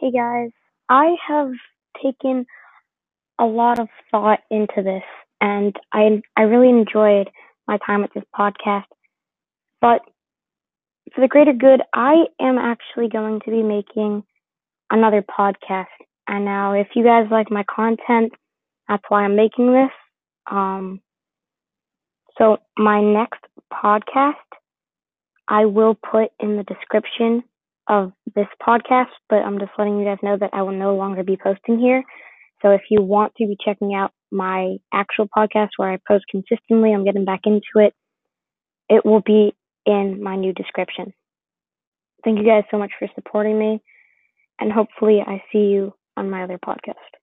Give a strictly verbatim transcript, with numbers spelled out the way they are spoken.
Hey guys, I have taken a lot of thought into this, and I I really enjoyed my time with this podcast. But for the greater good, I am actually going to be making another podcast. And now, if you guys like my content, that's why I'm making this. Um, so my next podcast, I will put in the description of this podcast, but I'm just letting you guys know that I will no longer be posting here. So if you want to be checking out my actual podcast where I post consistently, I'm getting back into it, it will be in my new description. Thank you guys so much for supporting me, and hopefully I see you on my other podcast.